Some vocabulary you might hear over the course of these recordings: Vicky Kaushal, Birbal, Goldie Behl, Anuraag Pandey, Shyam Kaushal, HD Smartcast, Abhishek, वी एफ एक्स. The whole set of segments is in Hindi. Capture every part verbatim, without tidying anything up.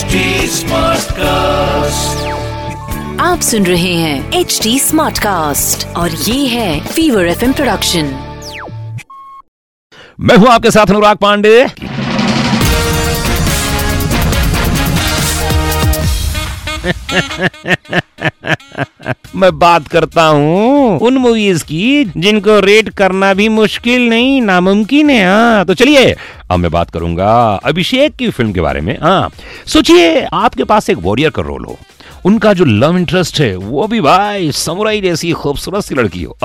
एच डी स्मार्टकास्ट, आप सुन रहे हैं एच डी स्मार्टकास्ट और ये है फीवर एफ एम प्रोडक्शन। मैं हूँ आपके साथ अनुराग पांडे। मैं बात करता हूँ उन मूवीज की जिनको रेट करना भी मुश्किल नहीं, नामुमकिन है। हाँ, तो चलिए अब मैं बात करूंगा अभिषेक की फिल्म के बारे में। हाँ, सोचिए आपके पास एक वॉरियर का रोल हो, उनका जो लव इंटरेस्ट है वो भी भाई समुराई जैसी खूबसूरत सी लड़की हो,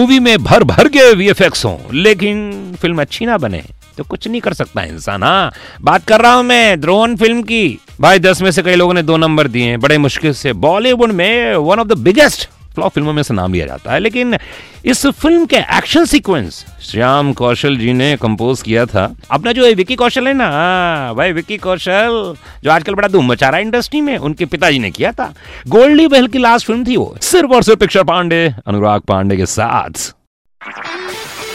मूवी में भर भर के वी एफ एक्स हो, लेकिन फिल्म अच्छी ना बने तो कुछ नहीं कर सकता इंसान। हाँ, बात कर रहा हूं मैं ड्रोन फिल्म की। भाई दस में से कई लोगों ने दो नंबर दिए हैं, बड़े मुश्किल से। बॉलीवुड में one of the biggest flop फिल्मों में से नाम लिया जाता है, लेकिन इस फिल्म के एक्शन सीक्वेंस श्याम कौशल जी ने कंपोज किया था। अपना जो विकी कौशल है ना, भाई विकी कौशल जो आजकल बड़ा धूम मचा रहा है इंडस्ट्री में, उनके पिताजी ने किया था। गोल्डी बहल की लास्ट फिल्म थी वो, सिर्फ और सिर्फ पिक्चर पांडे अनुराग पांडे के साथ।